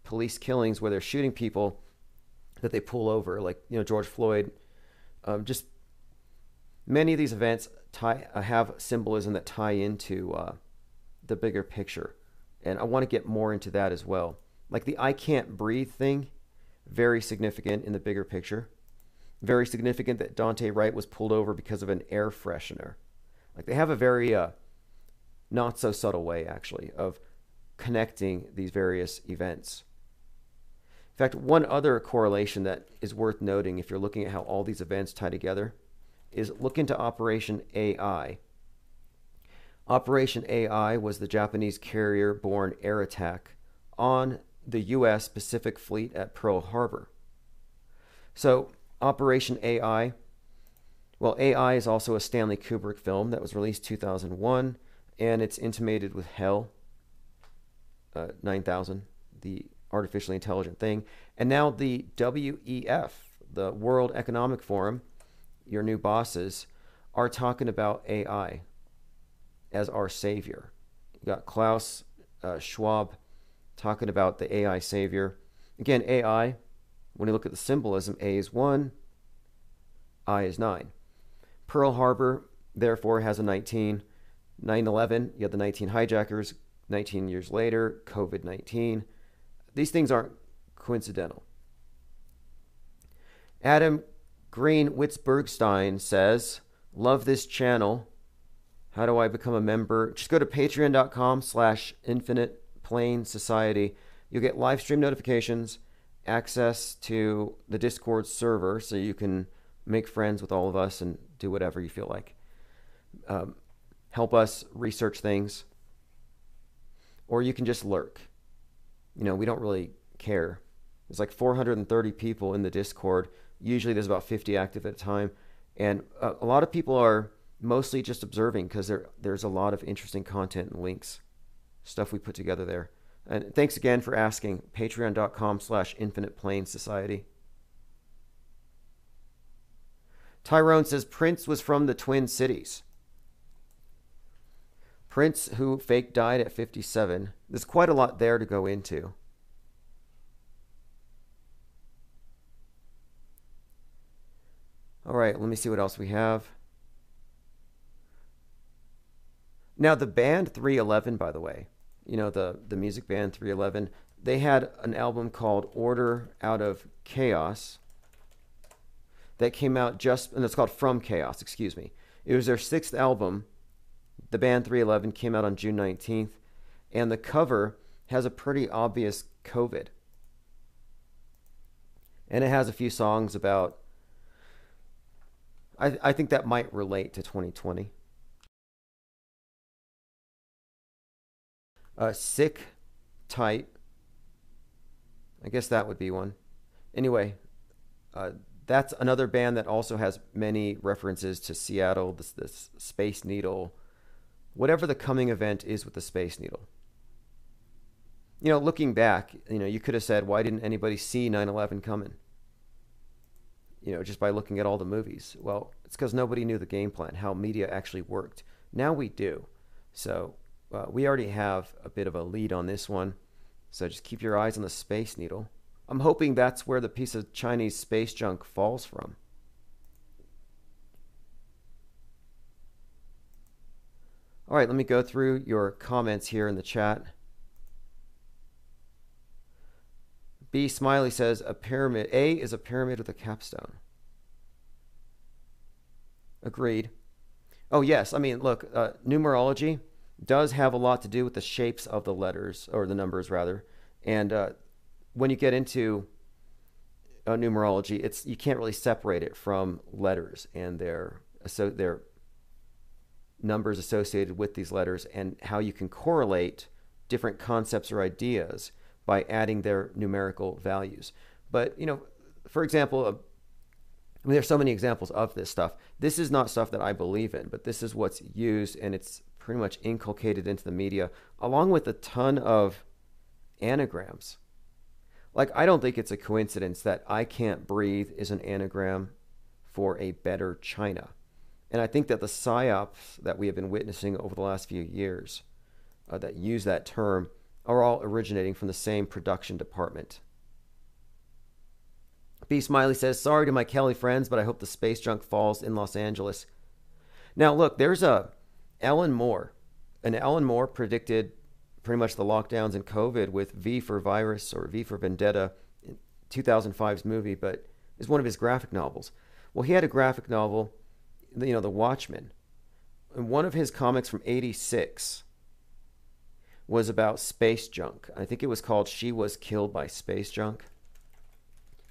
police killings where they're shooting people that they pull over, like, you know, George Floyd, just... Many of these events have symbolism that tie into the bigger picture. And I want to get more into that as well. Like the I can't breathe thing, very significant in the bigger picture. Very significant that Dante Wright was pulled over because of an air freshener. Like they have a very not so subtle way, actually, of connecting these various events. In fact, one other correlation that is worth noting if you're looking at how all these events tie together is look into Operation AI. Operation AI was the Japanese carrier-borne air attack on the U.S. Pacific Fleet at Pearl Harbor. So Operation AI, well, AI is also a Stanley Kubrick film that was released 2001, and it's intimated with Hell 9000, the artificially intelligent thing. And now the WEF, the World Economic Forum, your new bosses, are talking about AI as our savior You got Klaus Schwab talking about the AI savior. Again, AI, when you look at the symbolism, A is 1, I is 9. Pearl Harbor, therefore, has a 19. 9/11, you have the 19 hijackers. 19 years later, COVID-19. These things aren't coincidental. Adam Green-Witzbergstein says, love this channel. How do I become a member? Just go to patreon.com/Infinite Plane Society. You'll get live stream notifications, access to the Discord server, so you can make friends with all of us and do whatever you feel like. Help us research things. Or you can just lurk. You know, we don't really care. There's like 430 people in the Discord. Usually there's about 50 active at a time. And a lot of people are mostly just observing because there's a lot of interesting content and links, stuff we put together there. And thanks again for asking. Patreon.com/Infinite Plane Society. Tyrone says Prince was from the Twin Cities. Prince, who fake died at 57. There's quite a lot there to go into. All right, let me see what else we have. Now, the band 311, by the way, you know, the music band 311, they had an album called Order Out of Chaos that came out just, and it's called From Chaos, excuse me. It was their 6th album. The band 311 came out on June 19th, and the cover has a pretty obvious COVID. And it has a few songs about, I think that might relate to 2020. Sick, tight. I guess that would be one. Anyway, that's another band that also has many references to Seattle, this Space Needle, whatever the coming event is with the Space Needle. You know, looking back, you know, you could have said, why didn't anybody see 9/11 coming? You know, just by looking at all the movies. Well, it's because nobody knew the game plan, how media actually worked. Now we do. So we already have a bit of a lead on this one. So just keep your eyes on the Space Needle. I'm hoping that's where the piece of Chinese space junk falls from. All right, let me go through your comments here in the chat. B. Smiley says, a pyramid. A is a pyramid with a capstone. Agreed. Oh, yes. I mean, look, numerology does have a lot to do with the shapes of the letters, or the numbers, rather. And when you get into numerology, you can't really separate it from letters and their numbers associated with these letters, and how you can correlate different concepts or ideas by adding their numerical values. But, you know, for example, I mean, there's so many examples of this stuff. This is not stuff that I believe in, but this is what's used, and it's pretty much inculcated into the media, along with a ton of anagrams. Like, I don't think it's a coincidence that I can't breathe is an anagram for a better China. And I think that the psyops that we have been witnessing over the last few years that use that term are all originating from the same production department. B. Smiley says, sorry to my Kelly friends, but I hope the space junk falls in Los Angeles. Now, look, there's Ellen Moore. And Ellen Moore predicted pretty much the lockdowns and COVID with V for Virus or V for Vendetta, in 2005's movie, but it's one of his graphic novels. Well, he had a graphic novel, you know, The Watchmen. And one of his comics from 86 was about space junk. I think it was called She Was Killed by Space Junk.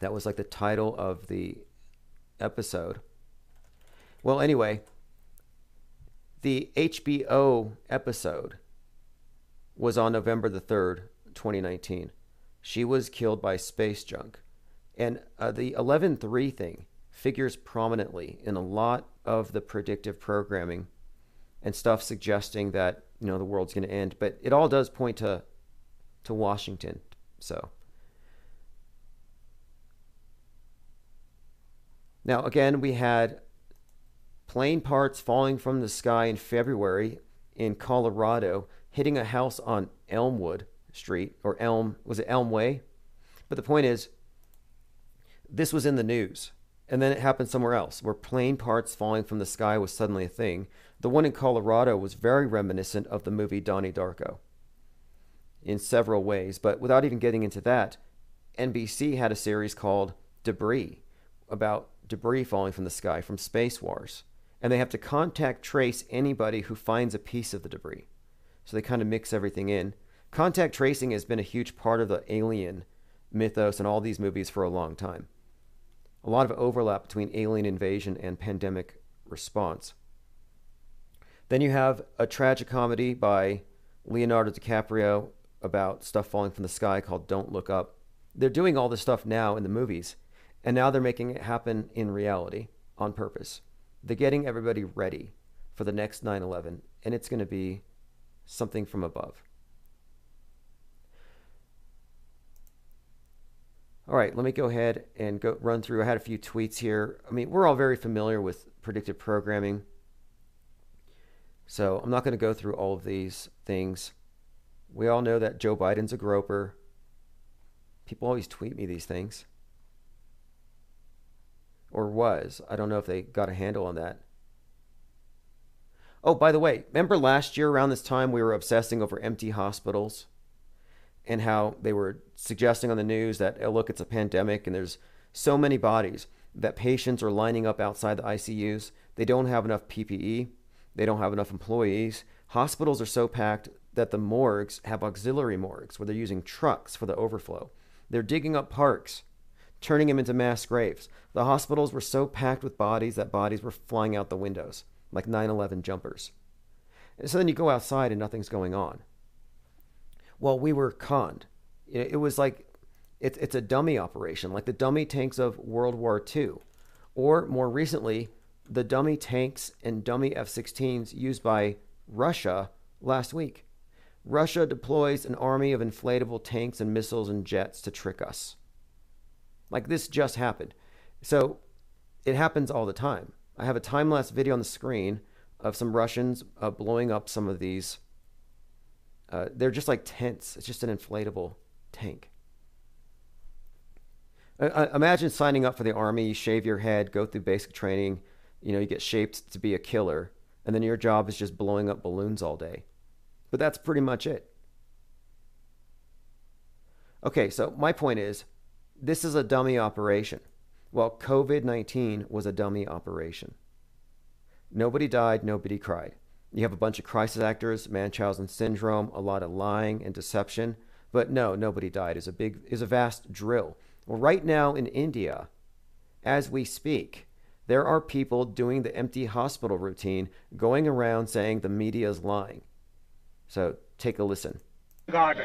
That was like the title of the episode. Well, anyway, the HBO episode was on November the 3rd, 2019. She Was Killed by Space Junk. And the 11-3 thing figures prominently in a lot of the predictive programming and stuff, suggesting that, you know, the world's going to end. But it all does point to Washington. So now, again, we had plane parts falling from the sky in February in Colorado hitting a house on Elmwood Street, or Elmway? But the point is, this was in the news, and then it happened somewhere else, where plane parts falling from the sky was suddenly a thing. The one in Colorado was very reminiscent of the movie Donnie Darko in several ways, but without even getting into that, NBC had a series called Debris, about debris falling from the sky from space wars, and they have to contact trace anybody who finds a piece of the debris. So they kind of mix everything in. Contact tracing has been a huge part of the alien mythos and all these movies for a long time. A lot of overlap between alien invasion and pandemic response. Then you have a tragicomedy by Leonardo DiCaprio about stuff falling from the sky called Don't Look Up. They're doing all this stuff now in the movies, and now they're making it happen in reality on purpose. They're getting everybody ready for the next 9/11, and it's going to be something from above. All right, let me go ahead and run through. I had a few tweets here. I mean, we're all very familiar with predictive programming, so I'm not going to go through all of these things. We all know that Joe Biden's a groper. People always tweet me these things. Or was. I don't know if they got a handle on that. Oh, by the way, remember last year around this time we were obsessing over empty hospitals and how they were suggesting on the news that, oh, look, it's a pandemic and there's so many bodies that patients are lining up outside the ICUs. They don't have enough PPE. They don't have enough employees. Hospitals are so packed that the morgues have auxiliary morgues where they're using trucks for the overflow. They're digging up parks, turning them into mass graves. The hospitals were so packed with bodies that bodies were flying out the windows like 9/11 jumpers. And so then you go outside and nothing's going on. Well, we were conned. It was like, it's a dummy operation, like the dummy tanks of World War II, or more recently, the dummy tanks and dummy F-16s used by Russia last week. Russia deploys an army of inflatable tanks and missiles and jets to trick us. Like, this just happened. So it happens all the time. I have a time-lapse video on the screen of some Russians blowing up some of these. They're just like tents. It's just an inflatable tank. Imagine signing up for the army. You shave your head, go through basic training. You know, you get shaped to be a killer, and then your job is just blowing up balloons all day. But that's pretty much it. Okay, so my point is, this is a dummy operation. Well, COVID-19 was a dummy operation. Nobody died, nobody cried. You have a bunch of crisis actors, Munchausen syndrome, a lot of lying and deception, but no, nobody died is a vast drill. Well, right now in India, as we speak, there are people doing the empty hospital routine, going around saying the media is lying. So take a listen. God.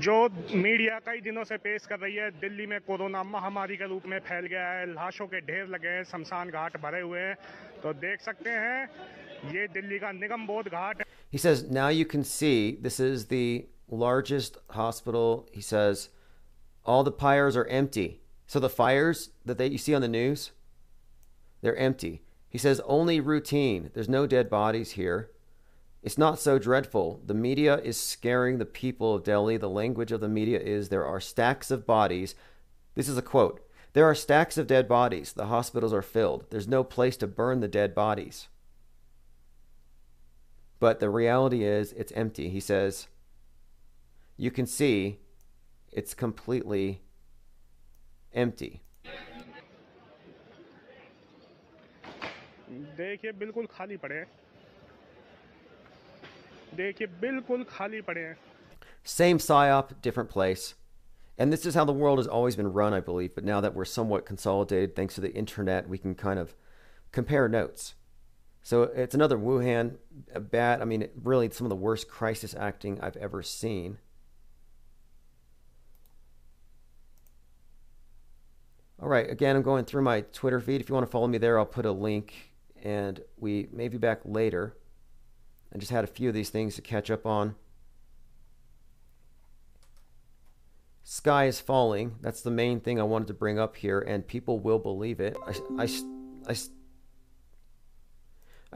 जो media कई दिनों से पेश कर रही है दिल्ली में corona महामारी के रूप में फैल गया है लाशों के ढेर लगे हैं शमशान घाट भरे हुए हैं तो देख सकते हैं ये दिल्ली का निगम बोध घाट है. He says now you can see this is the largest hospital. He says all the pyres are empty. So the fires that you see on the news, they're empty. He says only routine. There's no dead bodies here. It's not so dreadful. The media is scaring the people of Delhi. The language of the media is there are stacks of bodies. This is a quote. There are stacks of dead bodies. The hospitals are filled. There's no place to burn the dead bodies. But the reality is it's empty. He says, you can see it's completely empty. देखिए बिल्कुल खाली पड़े हैं. Same psyop, different place. And this is how the world has always been run, I believe. But now that we're somewhat consolidated, thanks to the internet, we can kind of compare notes. So it's another Wuhan, bad. I mean, really some of the worst crisis acting I've ever seen. All right, again, I'm going through my Twitter feed. If you want to follow me there, I'll put a link. And we may be back later. I just had a few of these things to catch up on. Sky is falling. That's the main thing I wanted to bring up here, and people will believe it. I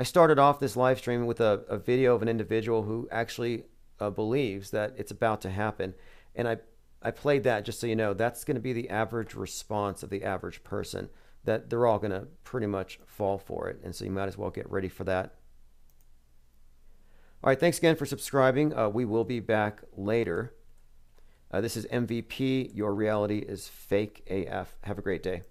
started off this live stream with a video of an individual who actually believes that it's about to happen. And I played that just so you know, that's going to be the average response of the average person, that they're all going to pretty much fall for it. And so you might as well get ready for that. All right, thanks again for subscribing. We will be back later. This is MVP. Your reality is fake AF. Have a great day.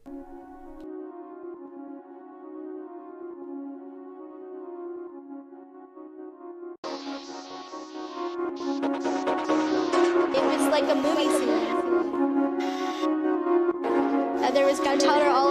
It was like a movie scene. There was gunpowder all